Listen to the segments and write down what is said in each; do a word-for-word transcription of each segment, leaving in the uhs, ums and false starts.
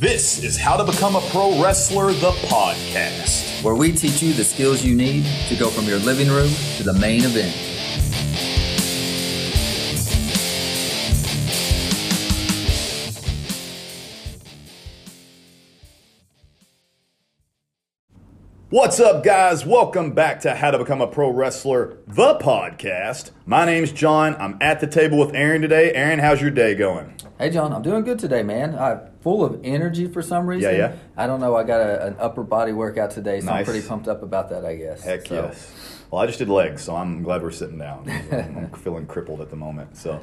This is How to Become a Pro Wrestler, the podcast, where we teach you the skills you need to go from your living room to the main event. What's up, guys? Welcome back to How to Become a Pro Wrestler, the podcast. My name's John. I'm at the table with Aaron today. Aaron, how's your day going? Hey, John. I'm doing good today, man. I'm full of energy for some reason. Yeah, yeah. I don't know. I got a, an upper body workout today, so nice. I'm pretty pumped up about that, I guess. Heck so. Yes. Well, I just did legs, so I'm glad we're sitting down. I'm feeling crippled at the moment, so...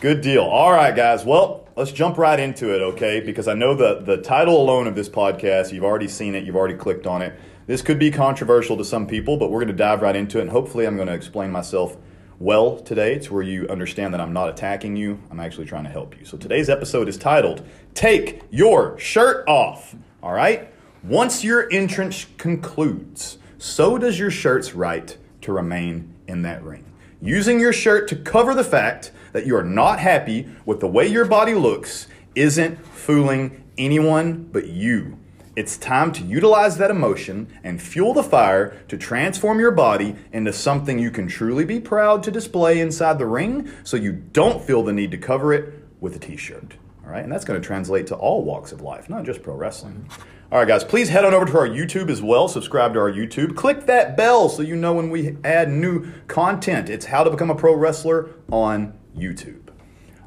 Good deal. All right, guys. Well, let's jump right into it, okay? Because I know the, the title alone of this podcast, you've already seen it, you've already clicked on it. This could be controversial to some people, but we're going to dive right into it, and hopefully I'm going to explain myself well today. It's where you understand that I'm not attacking you. I'm actually trying to help you. So today's episode is titled, Take Your Shirt Off, all right? Once your entrance concludes, so does your shirt's right to remain in that ring. Using your shirt to cover the fact that you are not happy with the way your body looks isn't fooling anyone but you. It's time to utilize that emotion and fuel the fire to transform your body into something you can truly be proud to display inside the ring so you don't feel the need to cover it with a t-shirt. All right, and that's going to translate to all walks of life, not just pro wrestling. All right, guys, please head on over to our YouTube as well. Subscribe to our YouTube. Click that bell so you know when we add new content. It's How to Become a Pro Wrestler on YouTube.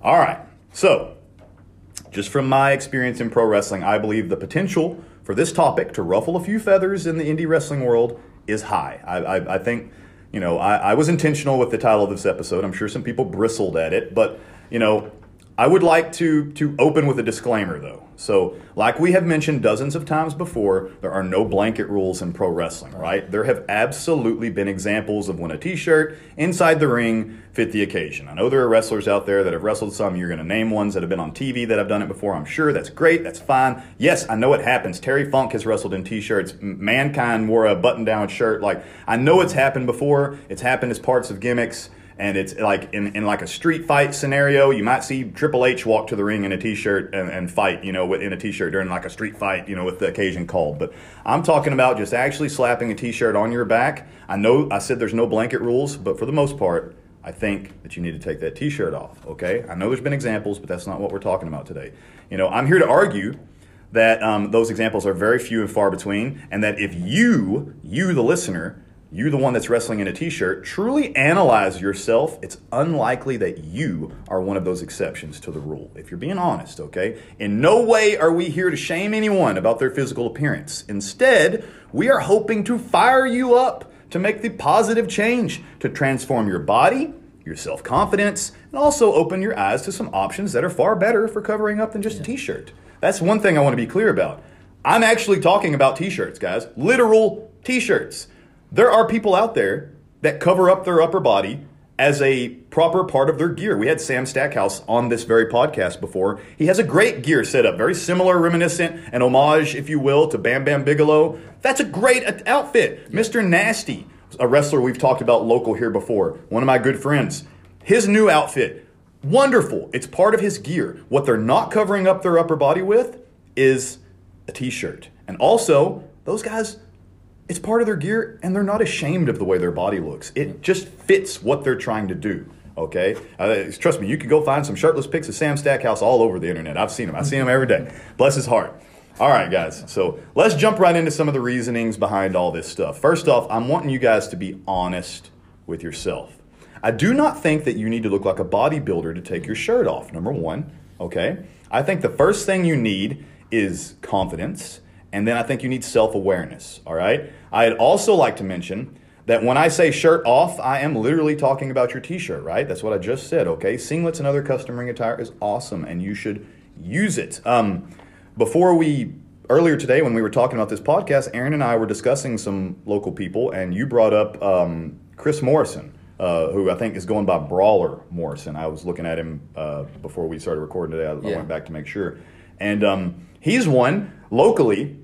All right, so just from my experience in pro wrestling, I believe the potential for this topic to ruffle a few feathers in the indie wrestling world is high. I, I, I think, you know, I, I was intentional with the title of this episode. I'm sure some people bristled at it, but, you know, I would like to, to open with a disclaimer, though. So, like we have mentioned dozens of times before, there are no blanket rules in pro wrestling, right? There have absolutely been examples of when a t-shirt inside the ring fit the occasion. I know there are wrestlers out there that have wrestled some. You're going to name ones that have been on T V that have done it before. I'm sure that's great. That's fine. Yes, I know it happens. Terry Funk has wrestled in t-shirts. Mankind wore a button-down shirt. Like, I know it's happened before. It's happened as parts of gimmicks. And it's like in, in like a street fight scenario, you might see Triple H walk to the ring in a t-shirt and, and fight, you know, in a t-shirt during like a street fight, you know, with the occasion called. But I'm talking about just actually slapping a t-shirt on your back. I know I said there's no blanket rules, but for the most part, I think that you need to take that t-shirt off, okay? I know there's been examples, but that's not what we're talking about today. You know, I'm here to argue that um, those examples are very few and far between, and that if you, you the listener, you, the one that's wrestling in a t-shirt, truly analyze yourself. It's unlikely that you are one of those exceptions to the rule, if you're being honest, okay? In no way are we here to shame anyone about their physical appearance. Instead, we are hoping to fire you up to make the positive change, to transform your body, your self-confidence, and also open your eyes to some options that are far better for covering up than just a t-shirt. That's one thing I want to be clear about. I'm actually talking about t-shirts, guys. Literal t-shirts. There are people out there that cover up their upper body as a proper part of their gear. We had Sam Stackhouse on this very podcast before. He has a great gear setup, very similar, reminiscent, an homage, if you will, to Bam Bam Bigelow. That's a great outfit. Mister Nasty, a wrestler we've talked about local here before, one of my good friends, his new outfit, wonderful. It's part of his gear. What they're not covering up their upper body with is a t-shirt. And also, those guys... it's part of their gear, and they're not ashamed of the way their body looks. It just fits what they're trying to do, okay? Uh, trust me, you can go find some shirtless pics of Sam Stackhouse all over the internet. I've seen them. I see them every day. Bless his heart. All right, guys. So let's jump right into some of the reasonings behind all this stuff. First off, I'm wanting you guys to be honest with yourself. I do not think that you need to look like a bodybuilder to take your shirt off, number one, okay? I think the first thing you need is confidence. And then I think you need self-awareness, all right? I'd also like to mention that when I say shirt off, I am literally talking about your t-shirt, right? That's what I just said, okay? Singlets and other custom ring attire is awesome, and you should use it. Um, before we, earlier today when we were talking about this podcast, Aaron and I were discussing some local people, and you brought up um, Chris Morrison, uh, who I think is going by Brawler Morrison. I was looking at him uh, before we started recording today. I, yeah. I went back to make sure. And um, he's one, locally...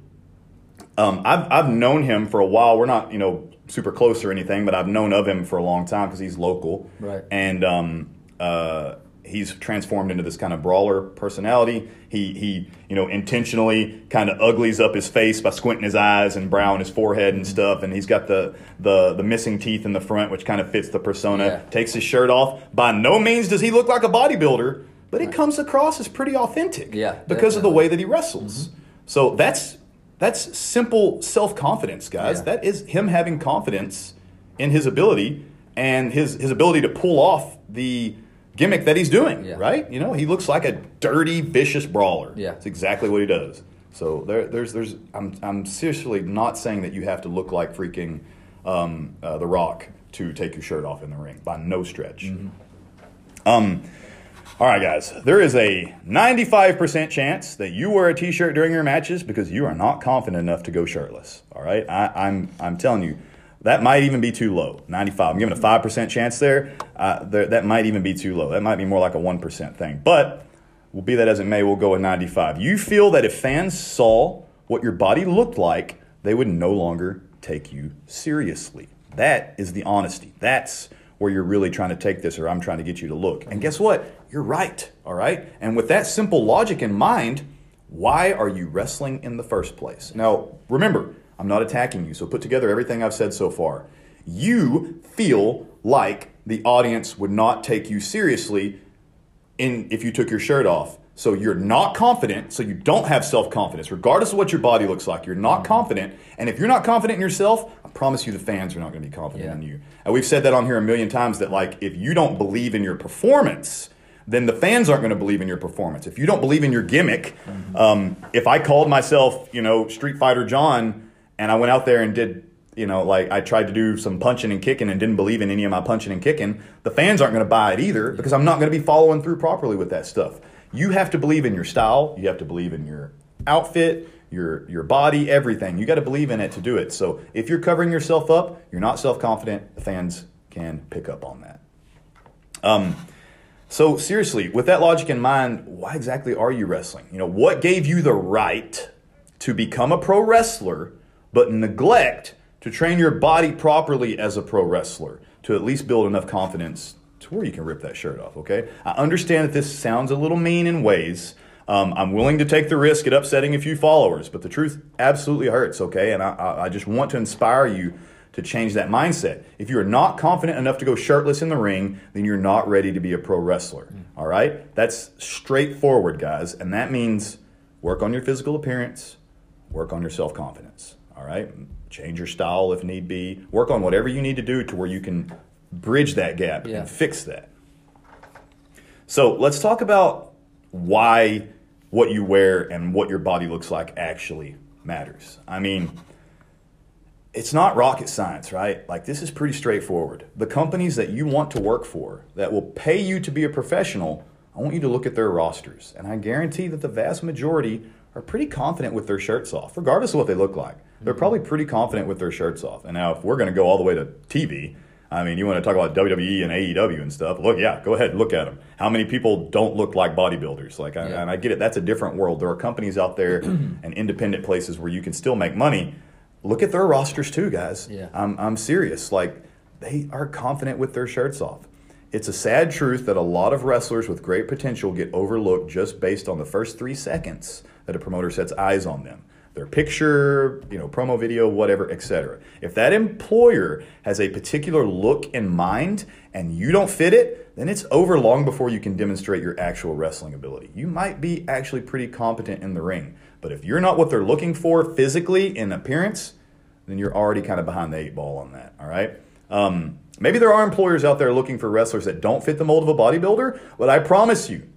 Um, I've I've known him for a while. We're not, you know, super close or anything, but I've known of him for a long time because he's local. Right. And um, uh, he's transformed into this kind of brawler personality. He, he, you know, intentionally kind of uglies up his face by squinting his eyes and browing his forehead and stuff. And he's got the, the, the missing teeth in the front, which kind of fits the persona. Yeah. Takes his shirt off. By no means does he look like a bodybuilder, but it comes across as pretty authentic. Yeah, because definitely. Of the way that he wrestles. Mm-hmm. So that's that's simple self-confidence, guys. Yeah. That is him having confidence in his ability and his, his ability to pull off the gimmick that he's doing, yeah. right? You know, he looks like a dirty, vicious brawler. Yeah. That's exactly what he does. So there, there's there's I'm I'm seriously not saying that you have to look like freaking um, uh, The Rock to take your shirt off in the ring, by no stretch. Mm-hmm. Um. All right, guys, there is a ninety-five percent chance that you wear a T-shirt during your matches because you are not confident enough to go shirtless, all right? I, I'm I'm telling you, that might even be too low, ninety-five. I'm giving a five percent chance there. Uh, there. That might even be too low. That might be more like a one percent thing. But we'll be that as it may, we'll go with ninety-five. You feel that if fans saw what your body looked like, they would no longer take you seriously. That is the honesty. That's where you're really trying to take this, or I'm trying to get you to look. And guess what? You're right, all right? And with that simple logic in mind, why are you wrestling in the first place? Now, remember, I'm not attacking you, so put together everything I've said so far. You feel like the audience would not take you seriously in if you took your shirt off. So you're not confident, so you don't have self-confidence. Regardless of what your body looks like, you're not confident. And if you're not confident in yourself, I promise you the fans are not going to be confident yeah. in you. And we've said that on here a million times, that like if you don't believe in your performance, then the fans aren't going to believe in your performance. If you don't believe in your gimmick, mm-hmm. um, if I called myself, you know, Street Fighter John, and I went out there and did, you know, like I tried to do some punching and kicking and didn't believe in any of my punching and kicking, the fans aren't going to buy it either because I'm not going to be following through properly with that stuff. You have to believe in your style. You have to believe in your outfit, your your body, everything. You got to believe in it to do it. So if you're covering yourself up, you're not self-confident, the fans can pick up on that. Um, so seriously, with that logic in mind, why exactly are you wrestling? You know, what gave you the right to become a pro wrestler but neglect to train your body properly as a pro wrestler to at least build enough confidence to where you can rip that shirt off, okay? I understand that this sounds a little mean in ways. Um, I'm willing to take the risk at upsetting a few followers, but the truth absolutely hurts, okay? And I, I just want to inspire you to change that mindset. If you are not confident enough to go shirtless in the ring, then you're not ready to be a pro wrestler, all right? That's straightforward, guys, and that means work on your physical appearance, work on your self-confidence, all right? Change your style if need be. Work on whatever you need to do to where you can bridge that gap yeah. and fix that. So let's talk about why what you wear and what your body looks like actually matters. I mean, it's not rocket science, right? Like, this is pretty straightforward. The companies that you want to work for that will pay you to be a professional, I want you to look at their rosters. And I guarantee that the vast majority are pretty confident with their shirts off, regardless of what they look like. They're probably pretty confident with their shirts off. And now if we're going to go all the way to T V, I mean, you want to talk about W W E and A E W and stuff. Look, yeah, go ahead, look at them. How many people don't look like bodybuilders? Like, I, yeah. and I get it. That's a different world. There are companies out there and independent places where you can still make money. Look at their rosters too, guys. Yeah. I'm, I'm serious. Like, they are confident with their shirts off. It's a sad truth that a lot of wrestlers with great potential get overlooked just based on the first three seconds that a promoter sets eyes on them. Their picture, you know, promo video, whatever, et cetera. If that employer has a particular look in mind and you don't fit it, then it's over long before you can demonstrate your actual wrestling ability. You might be actually pretty competent in the ring, but if you're not what they're looking for physically in appearance, then you're already kind of behind the eight ball on that, all right? Um, maybe there are employers out there looking for wrestlers that don't fit the mold of a bodybuilder, but I promise you,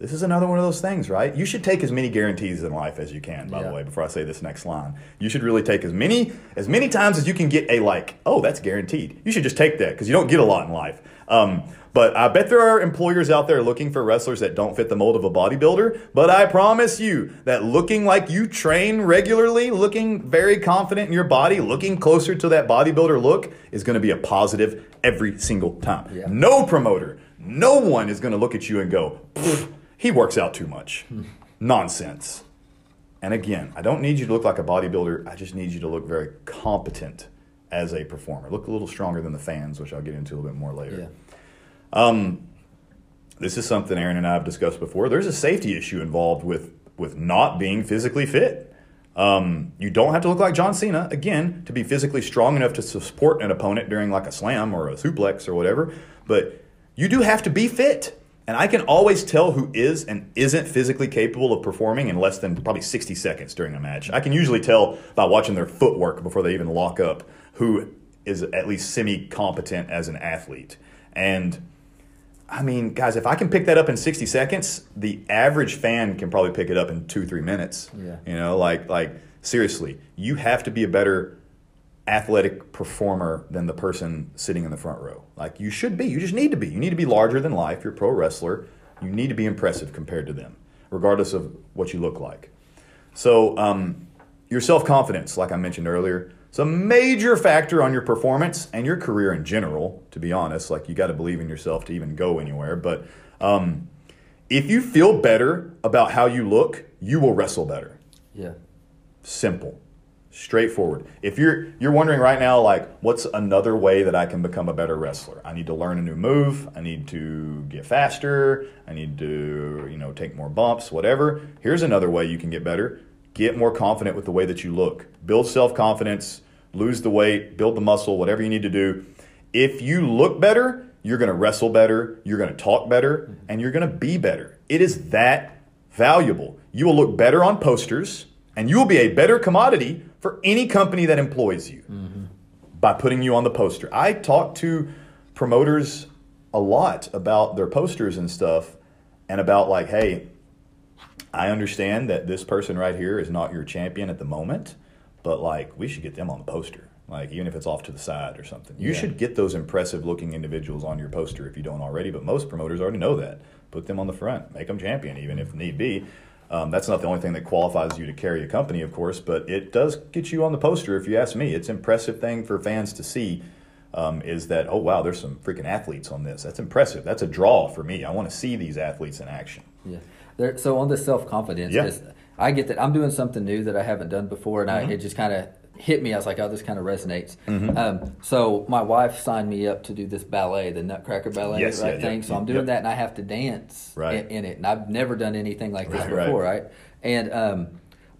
this is another one of those things, right? You should take as many guarantees in life as you can, by yeah. the way, before I say this next line. You should really take as many as many times as you can get a, like, oh, that's guaranteed. You should just take that because you don't get a lot in life. Um, but I bet there are employers out there looking for wrestlers that don't fit the mold of a bodybuilder. But I promise you that looking like you train regularly, looking very confident in your body, looking closer to that bodybuilder look is going to be a positive every single time. Yeah. No promoter, no one is going to look at you and go, pfft, he works out too much. Nonsense. And again, I don't need you to look like a bodybuilder. I just need you to look very competent as a performer. Look a little stronger than the fans, which I'll get into a little bit more later. Yeah. Um, this is something Aaron and I have discussed before. There's a safety issue involved with with not being physically fit. Um, you don't have to look like John Cena, again, to be physically strong enough to support an opponent during like a slam or a suplex or whatever, but you do have to be fit. And I can always tell who is and isn't physically capable of performing in less than probably sixty seconds during a match. I can usually tell by watching their footwork before they even lock up who is at least semi-competent as an athlete. And I mean, guys, if I can pick that up in sixty seconds, the average fan can probably pick it up in two, three minutes. Yeah. You know, like, like seriously, you have to be a better athletic performer than the person sitting in the front row. Like, you should be. You just need to be. You need to be larger than life. You're a pro wrestler. You need to be impressive compared to them, regardless of what you look like. So um, your self-confidence, like I mentioned earlier, it's a major factor on your performance and your career in general, to be honest. Like, you got to believe in yourself to even go anywhere. But um, if you feel better about how you look, you will wrestle better. Yeah. Simple. Straightforward. If you're you're wondering right now, like, what's another way that I can become a better wrestler? I need to learn a new move. I need to get faster. I need to, you know, take more bumps, whatever. Here's another way you can get better. Get more confident with the way that you look. Build self-confidence, lose the weight, build the muscle, whatever you need to do. If you look better, you're going to wrestle better, you're going to talk better, and you're going to be better. It is that valuable. You will look better on posters, and you will be a better commodity for any company that employs you mm-hmm. by putting you on the poster. I talk to promoters a lot about their posters and stuff and about like, hey, I understand that this person right here is not your champion at the moment, but like, we should get them on the poster, like even if it's off to the side or something. You yeah. should get those impressive looking individuals on your poster if you don't already, but most promoters already know that. Put them on the front, make them champion even if need be. Um, that's not the only thing that qualifies you to carry a company, of course, but it does get you on the poster if you ask me. It's an impressive thing for fans to see um, is that, oh, wow, there's some freaking athletes on this. That's impressive. That's a draw for me. I want to see these athletes in action. Yeah. There, so on the self-confidence, yeah. is, I get that I'm doing something new that I haven't done before, and mm-hmm. I, it just kind of hit me. I was like, oh, this kind of resonates. Mm-hmm. Um, so my wife signed me up to do this ballet, the Nutcracker Ballet yes, right yeah, thing. Yeah, so yeah, I'm doing yeah. that, and I have to dance right. in, in it. And I've never done anything like this right, before, right? right? And um,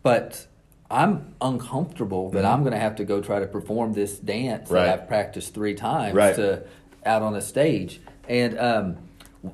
but I'm uncomfortable that mm-hmm. I'm going to have to go try to perform this dance right. that I've practiced three times right. to out on a stage. And um,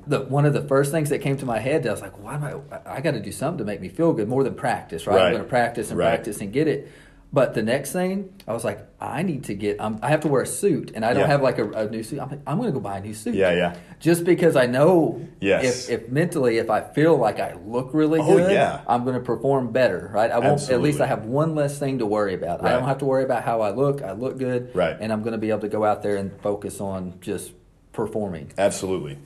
The, one of the first things that came to my head, I was like, "Why am I? I got to do something to make me feel good more than practice, right? right. I'm going to practice and right. practice and get it." But the next thing, I was like, "I need to get. I'm, I have to wear a suit, and I don't yeah. have like a, a new suit. I'm, like, I'm going to go buy a new suit. Yeah, yeah. Just because I know, yes. if, if mentally, if I feel like I look really oh, good, yeah. I'm going to perform better, right? I won't. Absolutely. At least I have one less thing to worry about. Right. I don't have to worry about how I look. I look good, right? And I'm going to be able to go out there and focus on just performing. Absolutely."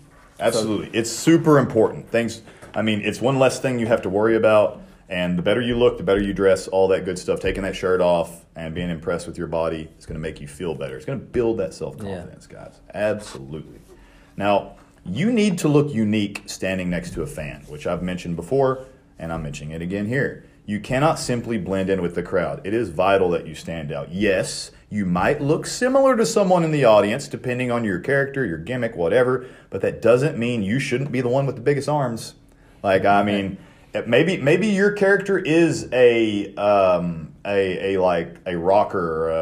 Absolutely. It's super important. Things, I mean, it's one less thing you have to worry about. And the better you look, the better you dress, all that good stuff. Taking that shirt off and being impressed with your body is going to make you feel better. It's going to build that self-confidence, yeah. guys. Absolutely. Now, you need to look unique standing next to a fan, which I've mentioned before, and I'm mentioning it again here. You cannot simply blend in with the crowd. It is vital that you stand out. Yes, you might look similar to someone in the audience, depending on your character, your gimmick, whatever, but that doesn't mean you shouldn't be the one with the biggest arms. Like, I mean, maybe maybe your character is a um, a, a like a rocker, uh,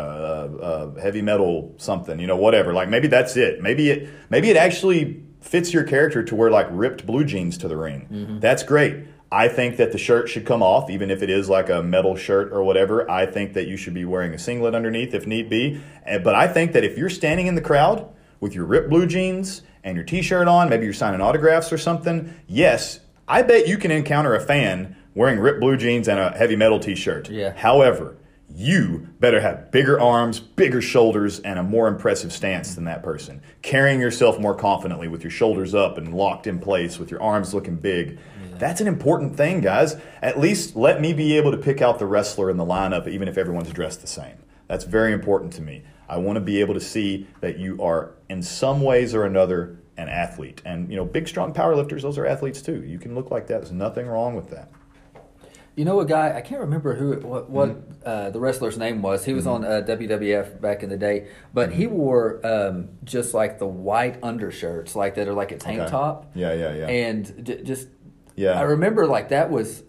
uh, heavy metal something, you know, whatever. Like, maybe that's it. Maybe it maybe it actually fits your character to wear like ripped blue jeans to the ring. Mm-hmm. That's great. I think that the shirt should come off, even if it is like a metal shirt or whatever. I think that you should be wearing a singlet underneath if need be. But I think that if you're standing in the crowd with your ripped blue jeans and your T-shirt on, maybe you're signing autographs or something, yes, I bet you can encounter a fan wearing ripped blue jeans and a heavy metal T-shirt. Yeah. However, you better have bigger arms, bigger shoulders, and a more impressive stance than that person. Carrying yourself more confidently with your shoulders up and locked in place with your arms looking big. Yeah. That's an important thing, guys. At least let me be able to pick out the wrestler in the lineup, even if everyone's dressed the same. That's very important to me. I want to be able to see that you are, in some ways or another, an athlete. And, you know, big, strong powerlifters, those are athletes too. You can look like that. There's nothing wrong with that. You know a guy, I can't remember who it, what, what mm-hmm. uh, the wrestler's name was. He was mm-hmm. on uh, W W F back in the day, but mm-hmm. he wore um, just like the white undershirts, like that are like a tank okay. top. Yeah, yeah, yeah. And d- just, yeah, I remember like that was.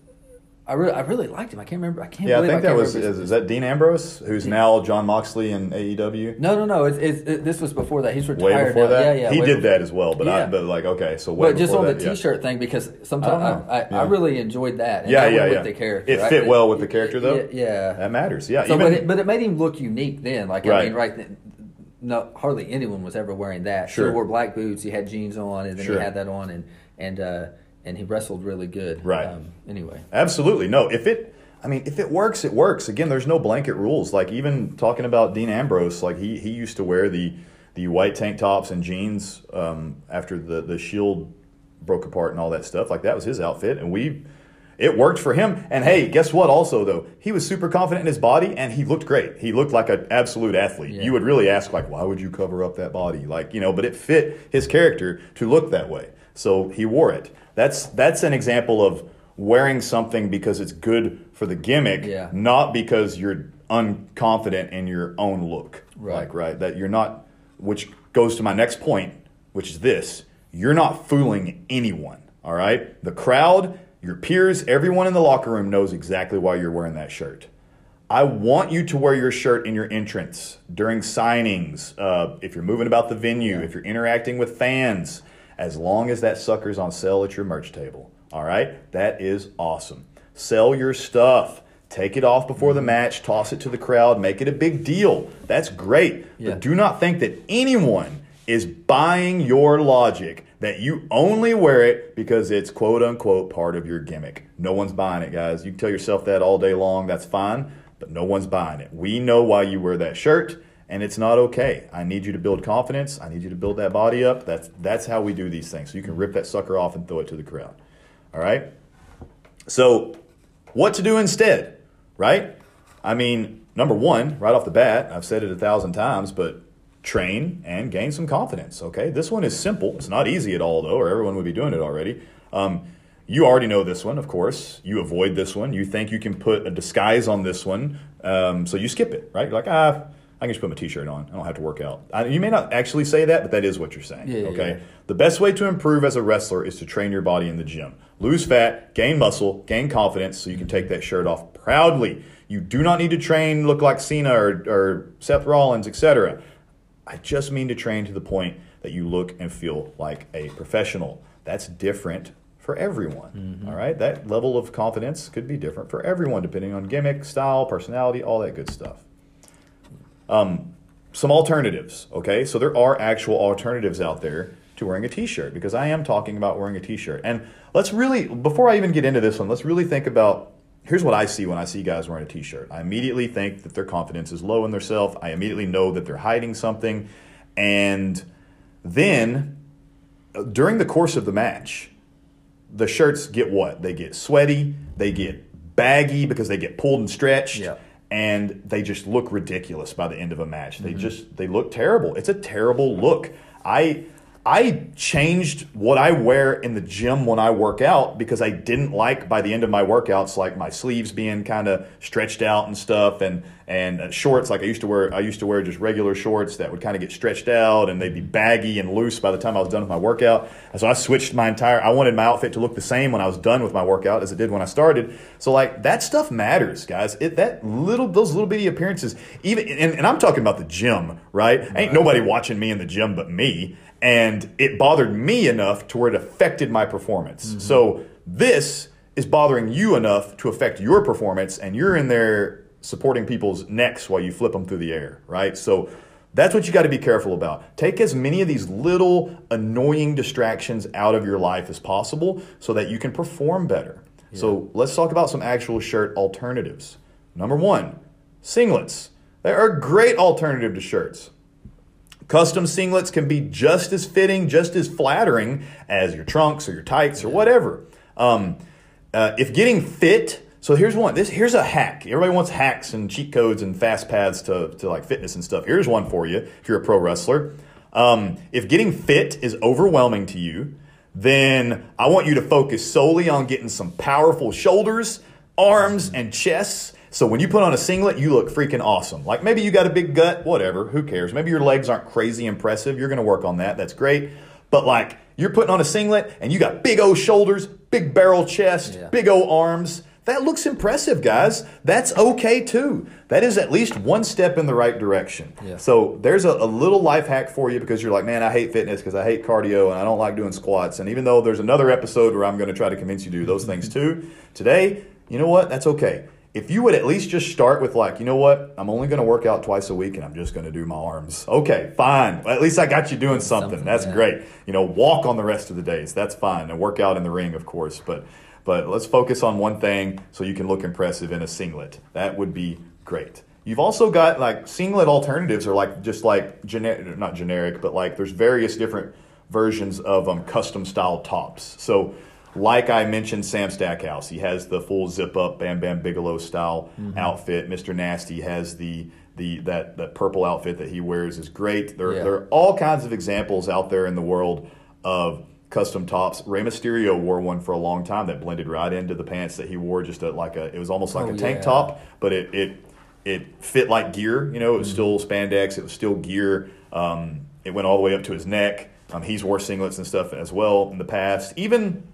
I really, I really liked him. I can't remember. I can't. Yeah, I think I that was. Is, is that Dean Ambrose, who's Dean. now John Moxley in A E W? No, no, no. It's, it's it, this was before that. He's retired. Way before now. that. Yeah, yeah. He did before. that as well, but yeah. I, but like okay, so way but just on that, the T-shirt yeah. thing because sometimes I, I, I, yeah. I really enjoyed that. And yeah, that yeah, yeah. With the character, it fit I, well it, with the character though. It, yeah, that matters. Yeah, so, even, but it, but it made him look unique then. Like right. I mean, right then, no, hardly anyone was ever wearing that. Sure. He wore black boots. He had jeans on, and then sure. he had that on, and and. uh And he wrestled really good. Right. Um, anyway. Absolutely. No, if it, I mean, if it works, it works. Again, there's no blanket rules. Like even talking about Dean Ambrose, like he he used to wear the the white tank tops and jeans um, after the the Shield broke apart and all that stuff. Like that was his outfit, and we, it worked for him. And hey, guess what? Also though, he was super confident in his body, and he looked great. He looked like an absolute athlete. Yeah. You would really ask, like, why would you cover up that body? Like you know, but it fit his character to look that way. So he wore it. That's that's an example of wearing something because it's good for the gimmick, yeah. not because you're unconfident in your own look. Right. Like, right? That you're not, which goes to my next point, which is this. You're not fooling anyone, all right? The crowd, your peers, everyone in the locker room knows exactly why you're wearing that shirt. I want you to wear your shirt in your entrance, during signings, uh, if you're moving about the venue, yeah. if you're interacting with fans, as long as that sucker's on sale at your merch table. All right? That is awesome. Sell your stuff. Take it off before the match. Toss it to the crowd. Make it a big deal. That's great. Yeah. But do not think that anyone is buying your logic that you only wear it because it's quote-unquote part of your gimmick. No one's buying it, guys. You can tell yourself that all day long. That's fine. But no one's buying it. We know why you wear that shirt. And it's not okay. I need you to build confidence. I need you to build that body up. That's that's how we do these things. So you can rip that sucker off and throw it to the crowd. All right? So what to do instead, right? I mean, number one, right off the bat, I've said it a thousand times, but train and gain some confidence, okay? This one is simple. It's not easy at all, though, or everyone would be doing it already. Um, you already know this one, of course. You avoid this one. You think you can put a disguise on this one, um, so you skip it, right? You're like, ah, I can just put my T-shirt on. I don't have to work out. I, you may not actually say that, but that is what you're saying. Yeah, okay. Yeah. The best way to improve as a wrestler is to train your body in the gym. Lose fat, gain muscle, gain confidence, so you can take that shirt off proudly. You do not need to train, look like Cena or, or Seth Rollins, et cetera. I just mean to train to the point that you look and feel like a professional. That's different for everyone. Mm-hmm. All right. That level of confidence could be different for everyone, depending on gimmick, style, personality, all that good stuff. Um, some alternatives, okay? So there are actual alternatives out there to wearing a T-shirt, because I am talking about wearing a T-shirt. And let's really, before I even get into this one, let's really think about, here's what I see when I see guys wearing a T-shirt. I immediately think that their confidence is low in themselves. I immediately know that they're hiding something. And then, during the course of the match, the shirts get what? They get sweaty, they get baggy because they get pulled and stretched. Yeah. And they just look ridiculous by the end of a match. They mm-hmm. just, they look terrible. It's a terrible look. I I changed what I wear in the gym when I work out because I didn't like, by the end of my workouts, like my sleeves being kind of stretched out and stuff, and and shorts, like I used to wear, I used to wear just regular shorts that would kind of get stretched out and they'd be baggy and loose by the time I was done with my workout. And so I switched my entire, I wanted my outfit to look the same when I was done with my workout as it did when I started. So like that stuff matters, guys. It, that little, those little bitty appearances, even, and, and I'm talking about the gym, right? right? Ain't nobody watching me in the gym but me. And it bothered me enough to where it affected my performance. Mm-hmm. So this is bothering you enough to affect your performance, and you're in there supporting people's necks while you flip them through the air, right? So that's what you got to be careful about. Take as many of these little annoying distractions out of your life as possible so that you can perform better. Yeah. So let's talk about some actual shirt alternatives. Number one, singlets. They are a great alternative to shirts. Custom singlets can be just as fitting, just as flattering as your trunks or your tights or whatever. Um, uh, if getting fit, so here's one. This here's a hack. Everybody wants hacks and cheat codes and fast paths to, to like fitness and stuff. Here's one for you if you're a pro wrestler. Um, if getting fit is overwhelming to you, then I want you to focus solely on getting some powerful shoulders, arms and chests. So when you put on a singlet, you look freaking awesome. Like maybe you got a big gut, whatever, who cares? Maybe your legs aren't crazy impressive. You're going to work on that. That's great. But like you're putting on a singlet and you got big old shoulders, big barrel chest, yeah. big old arms. That looks impressive, guys. That's okay too. That is at least one step in the right direction. Yeah. So there's a, a little life hack for you because you're like, man, I hate fitness because I hate cardio and I don't like doing squats. And even though there's another episode where I'm going to try to convince you to do those things too, today, you know what? That's okay. If you would at least just start with like, you know what? I'm only going to work out twice a week and I'm just going to do my arms. Okay, fine. At least I got you doing something. something That's yeah. great. You know, walk on the rest of the days. That's fine. And work out in the ring, of course. But But let's focus on one thing so you can look impressive in a singlet. That would be great. You've also got like singlet alternatives are like just like generic, not generic, but like there's various different versions of um, custom style tops. So like I mentioned, Sam Stackhouse, he has the full zip up Bam Bam Bigelow style mm-hmm. outfit. Mister Nasty has the the that, that purple outfit that he wears is great. There, yeah. there are all kinds of examples out there in the world of custom tops. Rey Mysterio wore one for a long time that blended right into the pants that he wore. Just a, like a, it was almost like oh, a tank yeah. top, but it it it fit like gear. You know, it was mm. still spandex. It was still gear. Um, it went all the way up to his neck. Um, he's wore singlets and stuff as well in the past. Even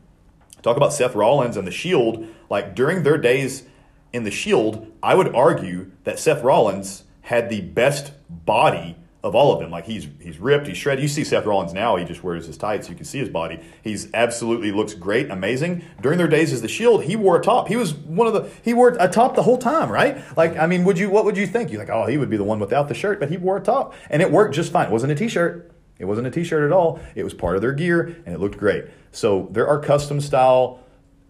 talk about Seth Rollins and the Shield. Like during their days in the Shield, I would argue that Seth Rollins had the best body of all of them. Like he's he's ripped, he's shredded. You see Seth Rollins now, he just wears his tights. You can see his body. He's absolutely looks great, amazing. During their days as the Shield, he wore a top. He was one of the he wore a top the whole time, right? Like, I mean, would you what would you think? You're like, oh, he would be the one without the shirt, but he wore a top. And it worked just fine. It wasn't a t-shirt. It wasn't a t-shirt at all. It was part of their gear and it looked great. So there are custom style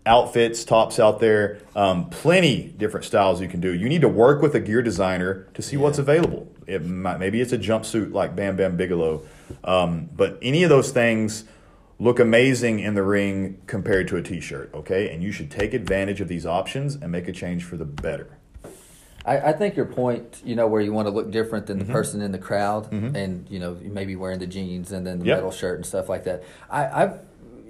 outfits, tops out there, um, plenty different styles you can do. You need to work with a gear designer to see yeah. what's available. It might, maybe it's a jumpsuit like Bam Bam Bigelow. Um, but any of those things look amazing in the ring compared to a t-shirt, okay? And you should take advantage of these options and make a change for the better. I, I think your point, you know, where you want to look different than mm-hmm. the person in the crowd mm-hmm. and, you know, maybe wearing the jeans and then the yep. metal shirt and stuff like that. I, I've,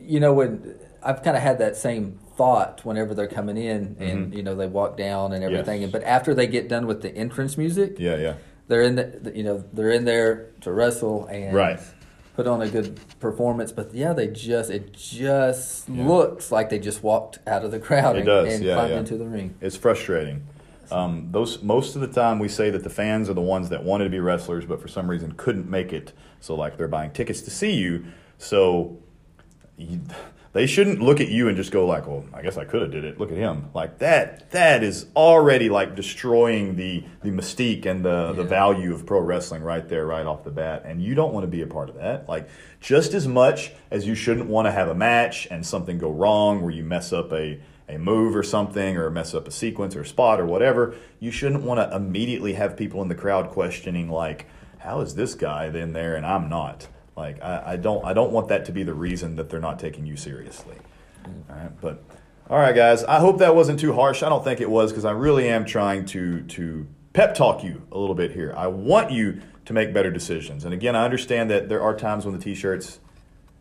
you know, when I've kind of had that same thought whenever they're coming in and, mm-hmm. you know, they walk down and everything. Yes. But after they get done with the entrance music. Yeah, yeah. They're in, the, you know, they're in there to wrestle and right. put on a good performance. But yeah, they just it just yeah. looks like they just walked out of the crowd it and, does. and yeah, climbed yeah. into the ring. It's frustrating. Um, those most of the time we say that the fans are the ones that wanted to be wrestlers, but for some reason couldn't make it. So like they're buying tickets to see you. So you, they shouldn't look at you and just go like, well, I guess I could have did it. Look at him. Like that, that is already like destroying the, the mystique and the, yeah. the value of pro wrestling right there, right off the bat. And you don't want to be a part of that. Like just as much as you shouldn't want to have a match and something go wrong where you mess up a, a move or something or mess up a sequence or a spot or whatever, you shouldn't want to immediately have people in the crowd questioning like, how is this guy in there and I'm not? Like I, I don't I don't want that to be the reason that they're not taking you seriously. All right, but all right, guys. I hope that wasn't too harsh. I don't think it was because I really am trying to to pep talk you a little bit here. I want you to make better decisions. And again, I understand that there are times when the t-shirts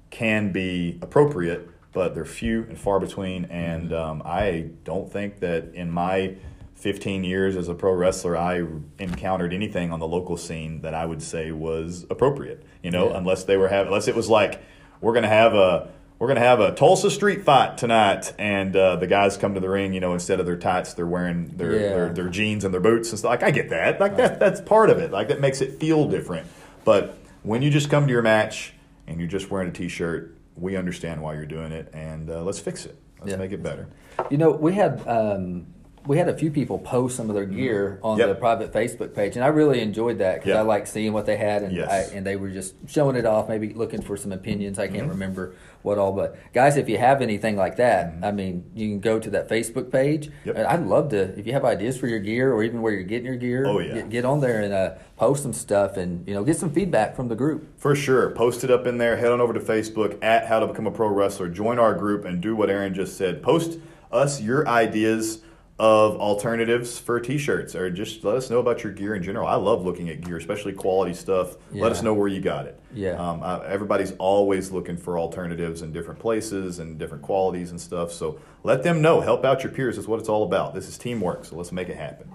can be appropriate, but they're few and far between. And um, I don't think that in my fifteen years as a pro wrestler, I encountered anything on the local scene that I would say was appropriate. You know, yeah. unless they were having, unless it was like, we're gonna have a we're gonna have a Tulsa street fight tonight, and uh, the guys come to the ring. You know, instead of their tights, they're wearing their, yeah. their their jeans and their boots and stuff. Like I get that, like that that's part of it. Like that makes it feel different. But when you just come to your match and you're just wearing a t-shirt, we understand why you're doing it, and uh, let's fix it. Let's yeah. make it better. You know, we had. Um We had a few people post some of their gear on yep. the private Facebook page, and I really enjoyed that because yep. I like seeing what they had, and yes. I, and they were just showing it off, maybe looking for some opinions. I can't mm-hmm. remember what all, but guys, if you have anything like that, mm-hmm. I mean, you can go to that Facebook page. Yep. And I'd love to, if you have ideas for your gear or even where you're getting your gear, oh, yeah. get, get on there and uh, post some stuff and, you know, get some feedback from the group. For sure. Post it up in there. Head on over to Facebook at How to Become a Pro Wrestler. Join our group and do what Aaron just said. Post us your ideas of alternatives for t-shirts, or just let us know about your gear in general. I love looking at gear, especially quality stuff. Yeah. Let us know where you got it. Yeah. Um, I, everybody's always looking for alternatives in different places and different qualities and stuff. So let them know. Help out your peers. That's what it's all about. This is teamwork, so let's make it happen.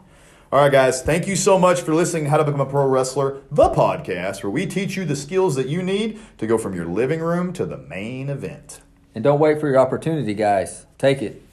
All right, guys. Thank you so much for listening to How to Become a Pro Wrestler, the podcast, where we teach you the skills that you need to go from your living room to the main event. And don't wait for your opportunity, guys. Take it.